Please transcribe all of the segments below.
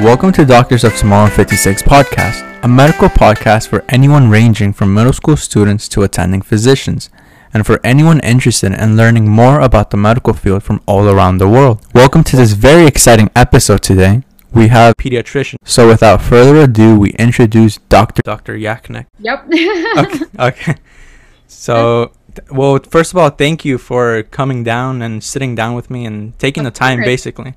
Welcome to Doctors of Tomorrow 56 podcast, a medical podcast for anyone ranging from middle school students to attending physicians, and for anyone interested in learning more about the medical field from all around the world. Welcome to this very exciting episode today. We have a pediatrician. So without further ado, we introduce Dr. Yajnik. Yep. Okay. So, well, first of all, thank you for coming down and sitting down with me and taking the time, basically.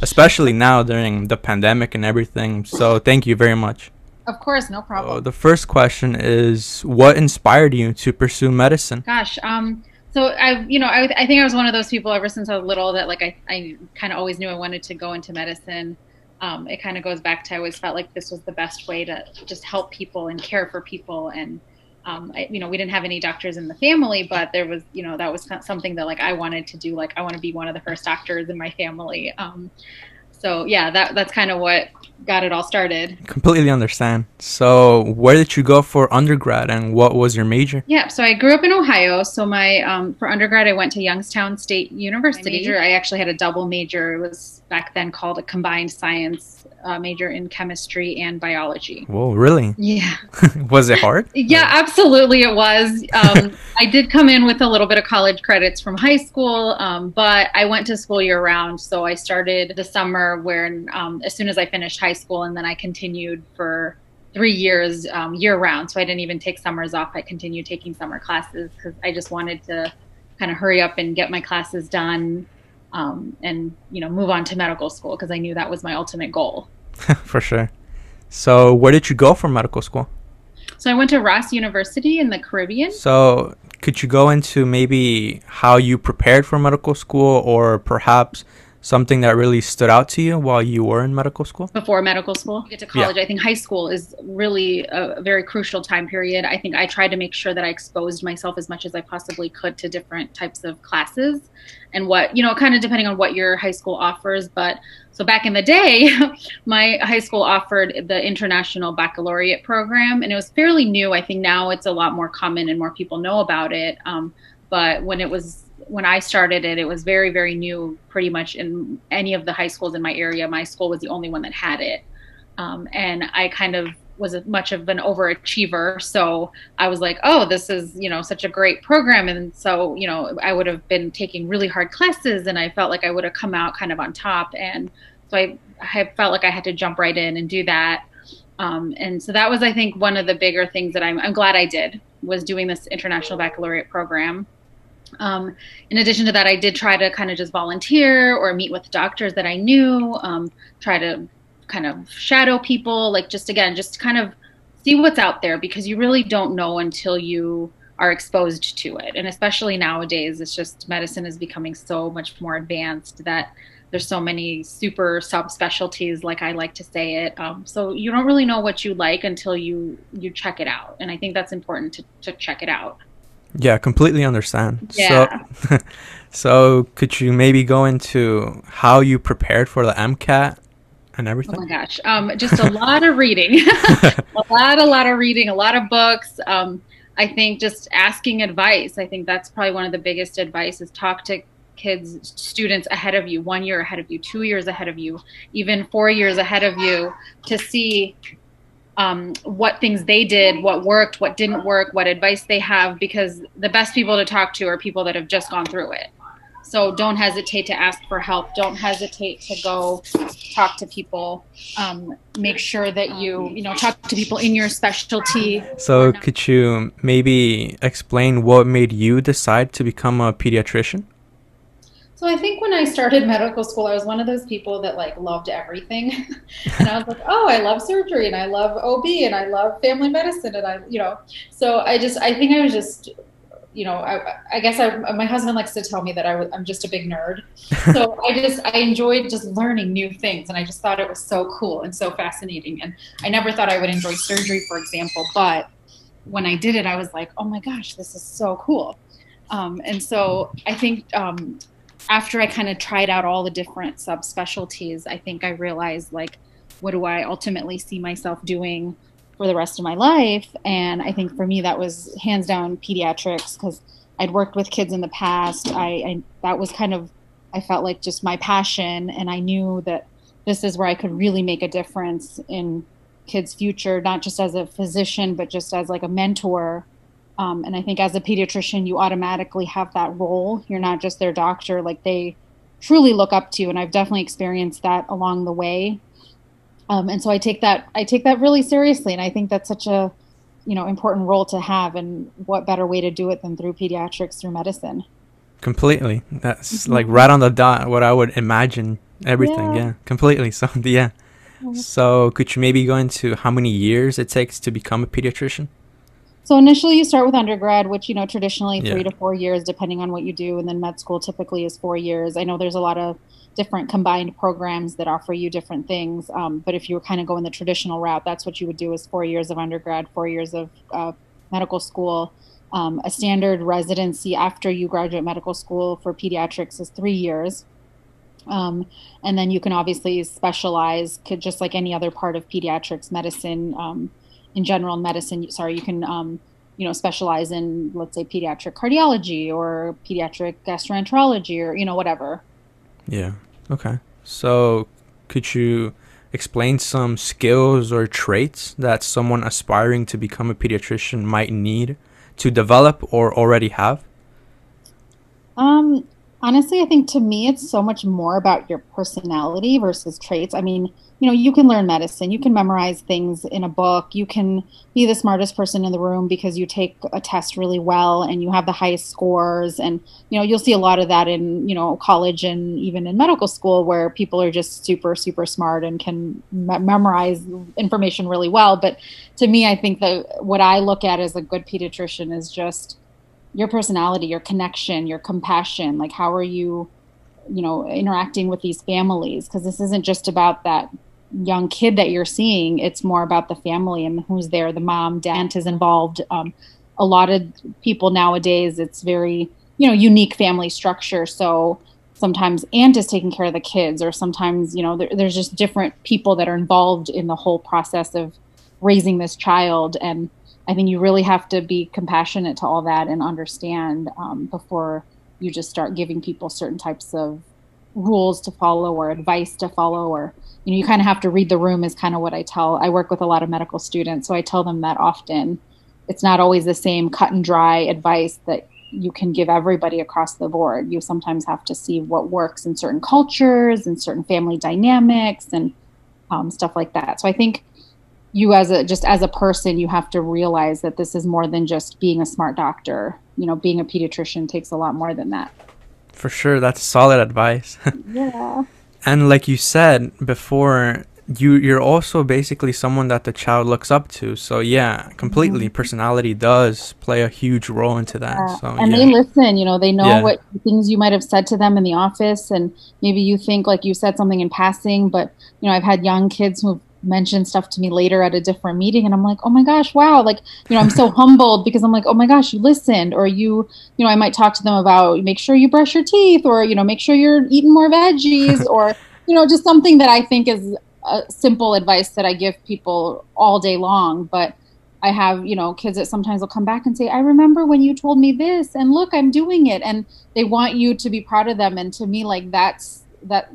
Especially now during the pandemic and everything. So thank you very much. Of course, no problem. So the first question is, what inspired you to pursue medicine? Gosh, I think I was one of those people ever since I was little that, like, I kind of always knew I wanted to go into medicine. It kind of goes back to I always felt like this was the best way to just help people and care for people. And, we didn't have any doctors in the family, but there was, that was something that, like, I wanted to do. Like, I want to be one of the first doctors in my family. So, yeah, that's kind of what got it all started. Completely understand. So where did you go for undergrad and what was your major? Yeah, so I grew up in Ohio. So my for undergrad, I went to Youngstown State University. I actually had a double major. It was back then called a combined science major in chemistry and biology. Whoa, really? Yeah. Was it hard? Yeah, absolutely it was. I did come in with a little bit of college credits from high school, but I went to school year round. So I started the summer when as soon as I finished high school, and then I continued for 3 years year round. So I didn't even take summers off. I continued taking summer classes because I just wanted to kind of hurry up and get my classes done and, move on to medical school because I knew that was my ultimate goal. For sure. So where did you go for medical school? So I went to Ross University in the Caribbean. So could you go into maybe how you prepared for medical school, or perhaps something that really stood out to you while you were in medical school? Before medical school, you get to college. Yeah. I think high school is really a very crucial time period. I think I tried to make sure that I exposed myself as much as I possibly could to different types of classes and what, kind of depending on what your high school offers. But so back in the day, my high school offered the International Baccalaureate program, and it was fairly new. I think now it's a lot more common and more people know about it. But when I started it, it was very, very new. Pretty much in any of the high schools in my area, my school was the only one that had it. And I kind of was much of an overachiever. So I was like, oh, this is, such a great program. And so, I would have been taking really hard classes and I felt like I would have come out kind of on top. And so I felt like I had to jump right in and do that. And so that was, I think, one of the bigger things that I'm glad I did, was doing this International Baccalaureate program. In addition to that, I did try to kind of just volunteer or meet with doctors that I knew, try to kind of shadow people, like just kind of see what's out there, because you really don't know until you are exposed to it. And especially nowadays, it's just medicine is becoming so much more advanced that there's so many super subspecialties, like I like to say it. So you don't really know what you like until you check it out. And I think that's important to check it out. Yeah, completely understand. Yeah. So could you maybe go into how you prepared for the MCAT and everything? Oh my gosh, just a lot of reading, a lot of reading, a lot of books. I think just asking advice. I think that's probably one of the biggest advice is talk to students ahead of you, 1 year ahead of you, 2 years ahead of you, even 4 years ahead of you, to see what things they did, what worked, what didn't work, what advice they have, because the best people to talk to are people that have just gone through it. So don't hesitate to ask for help. Don't hesitate to go talk to people. Make sure that you talk to people in your specialty. So could you maybe explain what made you decide to become a pediatrician? So I think when I started medical school, I was one of those people that, like, loved everything. And I was like, oh, I love surgery and I love OB and I love family medicine. And my husband likes to tell me that I'm just a big nerd. So I enjoyed just learning new things. And I just thought it was so cool and so fascinating. And I never thought I would enjoy surgery, for example. But when I did it, I was like, oh my gosh, this is so cool. And so I think, after I kind of tried out all the different subspecialties, I think I realized, like, what do I ultimately see myself doing for the rest of my life? And I think for me, that was hands down pediatrics, because I'd worked with kids in the past. I felt like just my passion, and I knew that this is where I could really make a difference in kids' future, not just as a physician, but just as like a mentor. And I think as a pediatrician, you automatically have that role. You're not just their doctor, like they truly look up to you. And I've definitely experienced that along the way. And so I take that really seriously. And I think that's such a, important role to have, and what better way to do it than through pediatrics, through medicine. Completely. That's like right on the dot, what I would imagine everything. Yeah, completely. So yeah. So could you maybe go into how many years it takes to become a pediatrician? So initially you start with undergrad, which, traditionally 3 to 4 years, depending on what you do. And then med school typically is 4 years. I know there's a lot of different combined programs that offer you different things. But if you were kind of going the traditional route, that's what you would do, is 4 years of undergrad, 4 years of medical school. A standard residency after you graduate medical school for pediatrics is 3 years. And then you can obviously specialize, just like any other part of pediatrics medicine. In general medicine, you can, specialize in, let's say, pediatric cardiology or pediatric gastroenterology or, whatever. Yeah. Okay. So could you explain some skills or traits that someone aspiring to become a pediatrician might need to develop or already have? Honestly, I think to me, it's so much more about your personality versus traits. I mean, you can learn medicine, you can memorize things in a book, you can be the smartest person in the room because you take a test really well and you have the highest scores. And, you'll see a lot of that in, college and even in medical school, where people are just super, super smart and can memorize information really well. But to me, I think that what I look at as a good pediatrician is just your personality, your connection, your compassion. Like, how are you, interacting with these families? Because this isn't just about that young kid that you're seeing. It's more about the family and who's there. The mom, dad is involved. A lot of people nowadays, it's very, unique family structure. So sometimes aunt is taking care of the kids, or sometimes, there's just different people that are involved in the whole process of raising this child. And I think you really have to be compassionate to all that and understand before you just start giving people certain types of rules to follow or advice to follow, or, you kind of have to read the room, is kind of what I tell. I work with a lot of medical students, so I tell them that often. It's not always the same cut and dry advice that you can give everybody across the board. You sometimes have to see what works in certain cultures and certain family dynamics and stuff like that. So I think you as a person, you have to realize that this is more than just being a smart doctor. Being a pediatrician takes a lot more than that. For sure. That's solid advice. Yeah. And like you said before, you're also basically someone that the child looks up to. So yeah, completely. Mm-hmm. Personality does play a huge role into that. Yeah. So, and they listen, they know what things you might have said to them in the office. And maybe you think like you said something in passing, but I've had young kids who've mention stuff to me later at a different meeting, and I'm like, oh my gosh, wow, like, I'm so humbled, because I'm like, oh my gosh, you listened. Or I might talk to them about, make sure you brush your teeth, or make sure you're eating more veggies, or just something that I think is simple advice that I give people all day long. But I have kids that sometimes will come back and say, I remember when you told me this, and look, I'm doing it. And they want you to be proud of them. And to me, like, that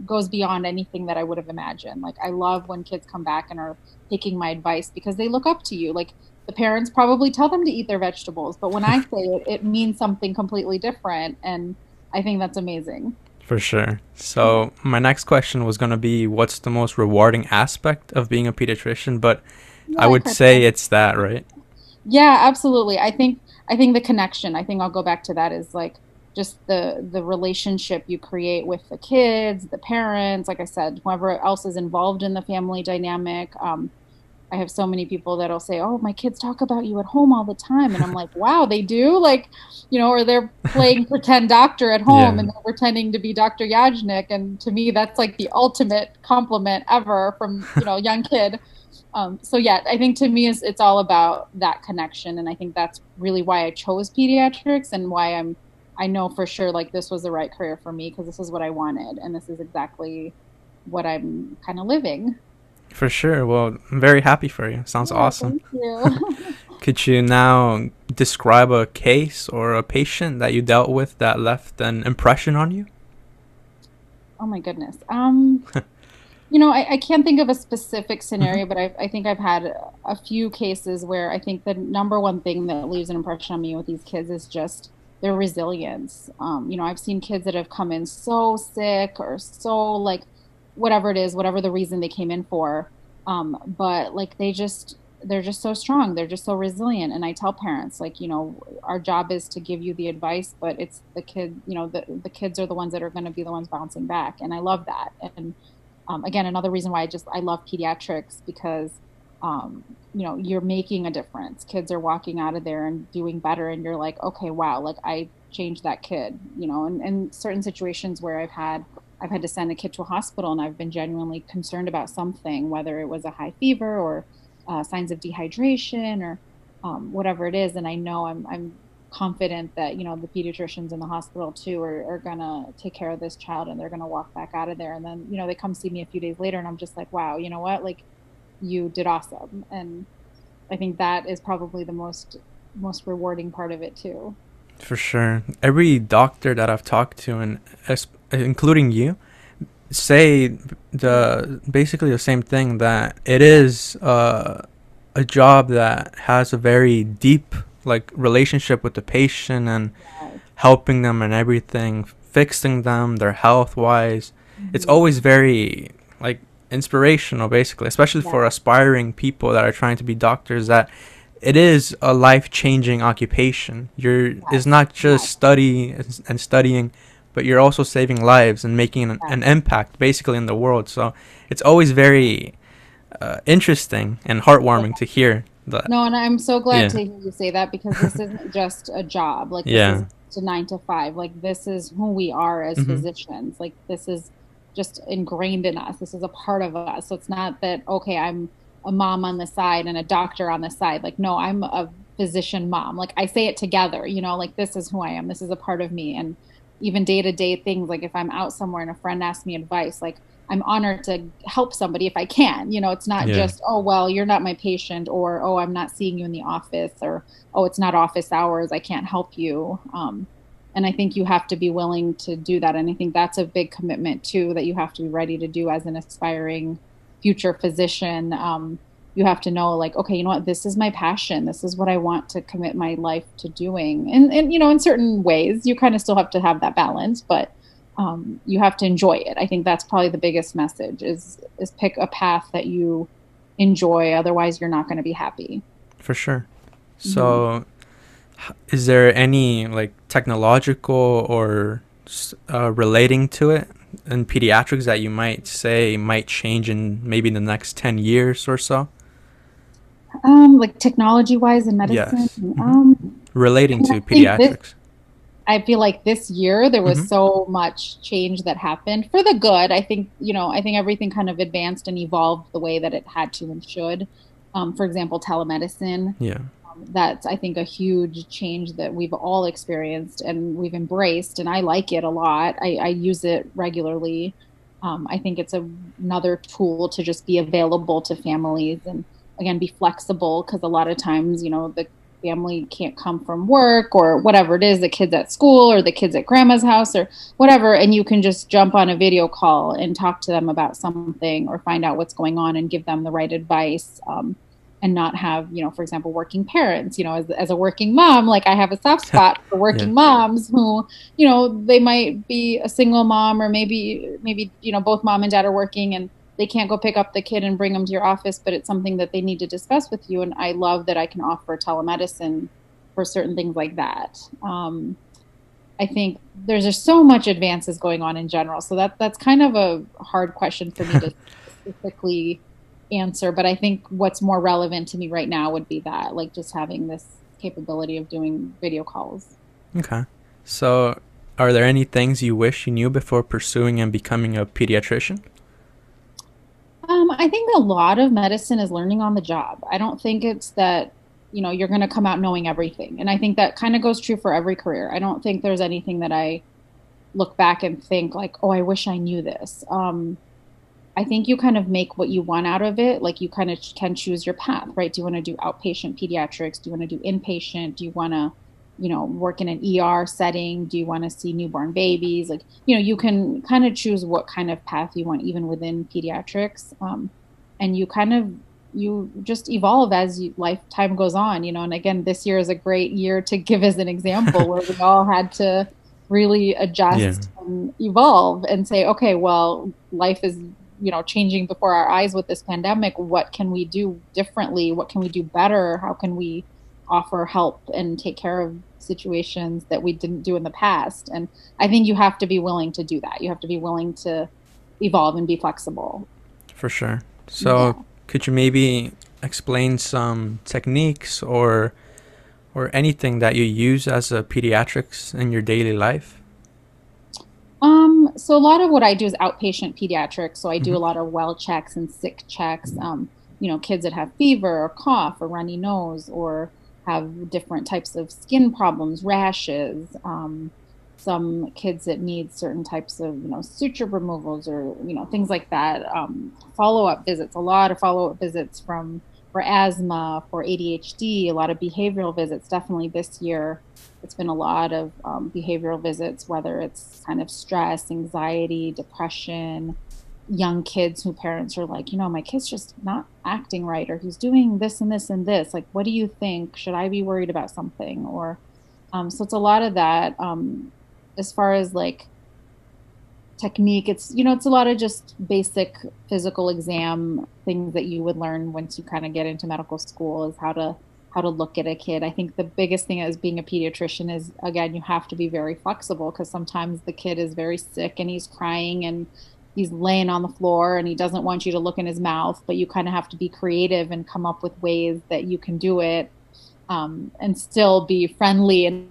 goes beyond anything that I would have imagined. Like, I love when kids come back and are taking my advice, because they look up to you. Like, the parents probably tell them to eat their vegetables, but when I say it, it means something completely different. And I think that's amazing. For sure. So my next question was going to be, what's the most rewarding aspect of being a pediatrician? But I would say it's that, right? Yeah, absolutely. I think the connection, I'll go back to that, is like, just the relationship you create with the kids, the parents, like I said, whoever else is involved in the family dynamic. I have so many people that'll say, oh, my kids talk about you at home all the time. And I'm like, wow, they do? Like, or they're playing pretend doctor at home and they're pretending to be Dr. Yajnik. And to me, that's like the ultimate compliment ever from, a young kid. So yeah, I think to me, it's all about that connection. And I think that's really why I chose pediatrics, and why I know for sure, like, this was the right career for me, because this is what I wanted, and this is exactly what I'm kind of living. For sure. Well, I'm very happy for you. Sounds awesome. Thank you. Could you now describe a case or a patient that you dealt with that left an impression on you? Oh my goodness. You know, I can't think of a specific scenario, but I think I've had a few cases where I think the number one thing that leaves an impression on me with these kids is just their resilience. You know, I've seen kids that have come in so sick or so like whatever it is, whatever the reason they came in for. But like they're just so strong. They're just so resilient. And I tell parents, like, you know, our job is to give you the advice, but it's the kid, you know, the kids are the ones that are going to be the ones bouncing back. And I love that. And again, another reason why I love pediatrics, because, you know, you're making a difference. Kids are walking out of there and doing better. And you're like, okay, wow, like I changed that kid, you know, and certain situations where I've had to send a kid to a hospital and I've been genuinely concerned about something, whether it was a high fever or signs of dehydration or whatever it is. And I know I'm confident that, you know, the pediatricians in the hospital too are gonna take care of this child and they're gonna walk back out of there. And then, you know, they come see me a few days later and I'm just like, wow, you know what, like you did awesome. And I think that is probably the most rewarding part of it too. For sure. Every doctor that I've talked to, and including you, say basically the same thing, that it is a job that has a very deep like relationship with the patient and helping them and everything, fixing them, their health wise. It's always very like inspirational, basically, especially for aspiring people that are trying to be doctors, that it is a life-changing occupation. It's not just studying, but you're also saving lives and making an impact basically in the world. So it's always very interesting and heartwarming to hear. No, and I'm so glad to hear you say that, because this isn't just a job. Like this is a 9-to-5. Like this is who we are as physicians. Like this is just ingrained in us. This is a part of us. So it's not that, okay, I'm a mom on the side and a doctor on the side. Like, no, I'm a physician mom. Like I say it together, you know, like this is who I am. This is a part of me. And even day-to-day things, like if I'm out somewhere and a friend asks me advice, like I'm honored to help somebody if I can. You know, it's not just, oh, well, you're not my patient, or, oh, I'm not seeing you in the office, or, oh, it's not office hours, I can't help you. And I think you have to be willing to do that. And I think that's a big commitment too, that you have to be ready to do as an aspiring future physician. You have to know, like, okay, you know what, this is my passion. This is what I want to commit my life to doing. And you know, in certain ways, you kind of still have to have that balance, but you have to enjoy it. I think that's probably the biggest message is pick a path that you enjoy. Otherwise, you're not going to be happy. For sure. So is there any like technological or relating to it in pediatrics that you might say might change in maybe the next 10 years or so? Like technology wise in medicine? Yes. Relating to pediatrics. I feel like this year there was so much change that happened for the good. I think, you know, I think everything kind of advanced and evolved the way that it had to and should. For example, telemedicine. Yeah. That's, I think, a huge change that we've all experienced and we've embraced. And I like it a lot. I use it regularly. I think it's another tool to just be available to families and, again, be flexible, because a lot of times, you know, the family can't come from work or whatever it is, the kids at school or the kids at grandma's house or whatever, and you can just jump on a video call and talk to them about something or find out what's going on and give them the right advice, and not have, you know, for example, working parents. You know, as a working mom, like I have a soft spot for working moms who, you know, they might be a single mom, or maybe you know, both mom and dad are working and they can't go pick up the kid and bring them to your office, but it's something that they need to discuss with you. And I love that I can offer telemedicine for certain things like that. I think there's just so much advances going on in general. So that's kind of a hard question for me to specifically answer. But I think what's more relevant to me right now would be that, like, just having this capability of doing video calls. Okay. So are there any things you wish you knew before pursuing and becoming a pediatrician? I think a lot of medicine is learning on the job. I don't think it's that, you know, you're going to come out knowing everything. And I think that kind of goes true for every career. I don't think there's anything that I look back and think like, oh, I wish I knew this. I think you kind of make what you want out of it. Like you kind of can choose your path, right? Do you want to do outpatient pediatrics? Do you want to do inpatient? Do you want to you know, work in an ER setting? Do you want to see newborn babies? Like, you know, you can kind of choose what kind of path you want, even within pediatrics. And you kind of, you just evolve as lifetime goes on, you know. And again, this year is a great year to give as an example where we all had to really adjust and evolve and say, okay, well, life is, you know, changing before our eyes with this pandemic. What can we do differently? What can we do better? How can we offer help and take care of situations that we didn't do in the past? And I think you have to be willing to do that. You have to be willing to evolve and be flexible. For sure. So could you maybe explain some techniques or anything that you use as a pediatrics in your daily life? So a lot of what I do is outpatient pediatrics. So I do a lot of well checks and sick checks. You know, kids that have fever or cough or runny nose or have different types of skin problems, rashes, some kids that need certain types of, you know, suture removals or, you know, things like that. Follow-up visits, a lot of follow-up visits for asthma, for ADHD, a lot of behavioral visits. Definitely this year, it's been a lot of behavioral visits, whether it's kind of stress, anxiety, depression, young kids who parents are like, you know, my kid's just not acting right, or he's doing this and this and this. Like, what do you think? Should I be worried about something? Or so it's a lot of that. As far as like technique, it's, you know, it's a lot of just basic physical exam things that you would learn once you kind of get into medical school, is how to look at a kid. I think the biggest thing as being a pediatrician is, again, you have to be very flexible, because sometimes the kid is very sick and he's crying and he's laying on the floor and he doesn't want you to look in his mouth, but you kind of have to be creative and come up with ways that you can do it and still be friendly and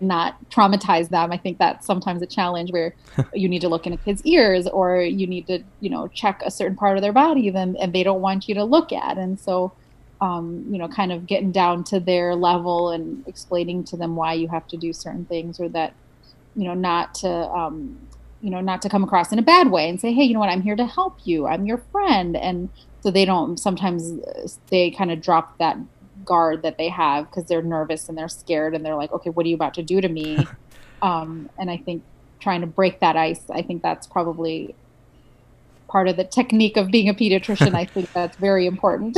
not traumatize them. I think that's sometimes a challenge where you need to look in a kid's ears, or you need to, you know, check a certain part of their body and they don't want you to look at. And so, you know, kind of getting down to their level and explaining to them why you have to do certain things, or that, you know, not to come across in a bad way, and say, hey, you know what, I'm here to help you. I'm your friend. And so they don't, sometimes they kind of drop that guard that they have because they're nervous and they're scared and they're like, okay, what are you about to do to me? And I think trying to break that ice, I think that's probably part of the technique of being a pediatrician. I think that's very important.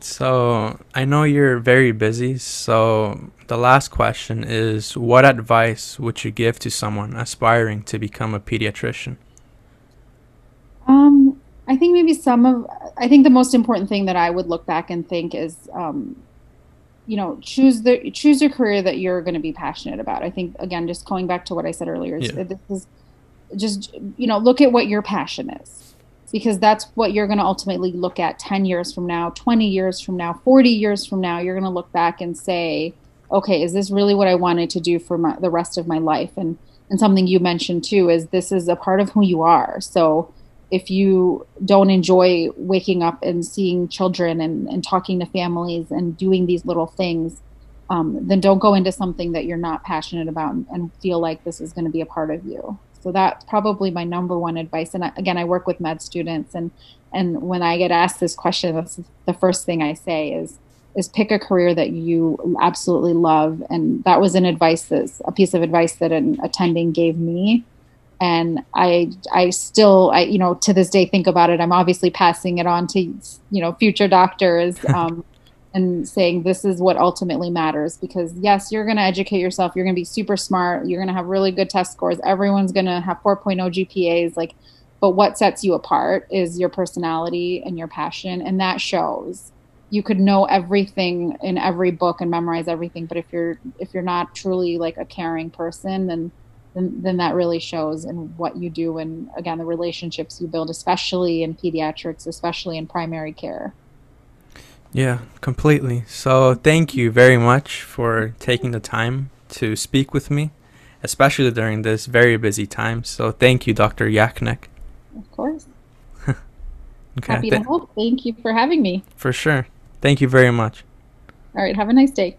So I know you're very busy. So the last question is, what advice would you give to someone aspiring to become a pediatrician? I think maybe I think the most important thing that I would look back and think is, you know, choose your career that you're going to be passionate about. I think, again, just going back to what I said earlier, this is just, you know, look at what your passion is, because that's what you're going to ultimately look at 10 years from now, 20 years from now, 40 years from now. You're going to look back and say, okay, is this really what I wanted to do for the rest of my life? And something you mentioned too, is this is a part of who you are. So if you don't enjoy waking up and seeing children and talking to families and doing these little things, then don't go into something that you're not passionate about and feel like this is going to be a part of you. So that's probably my number one advice. And again, I work with med students, and when I get asked this question, that's the first thing I say is pick a career that you absolutely love. And that was a piece of advice that an attending gave me. And I still, you know, to this day think about it. I'm obviously passing it on to, you know, future doctors and saying this is what ultimately matters, because yes, you're going to educate yourself. You're going to be super smart. You're going to have really good test scores. Everyone's going to have 4.0 GPAs. Like, but what sets you apart is your personality and your passion. And that shows. You could know everything in every book and memorize everything, but if you're not truly like a caring person, then that really shows in what you do, and again, the relationships you build, especially in pediatrics, especially in primary care. Yeah, completely. So thank you very much for taking the time to speak with me, especially during this very busy time. So thank you, Dr. Yajnik. Of course. Okay. Happy to help. Thank you for having me. For sure. Thank you very much. All right. Have a nice day.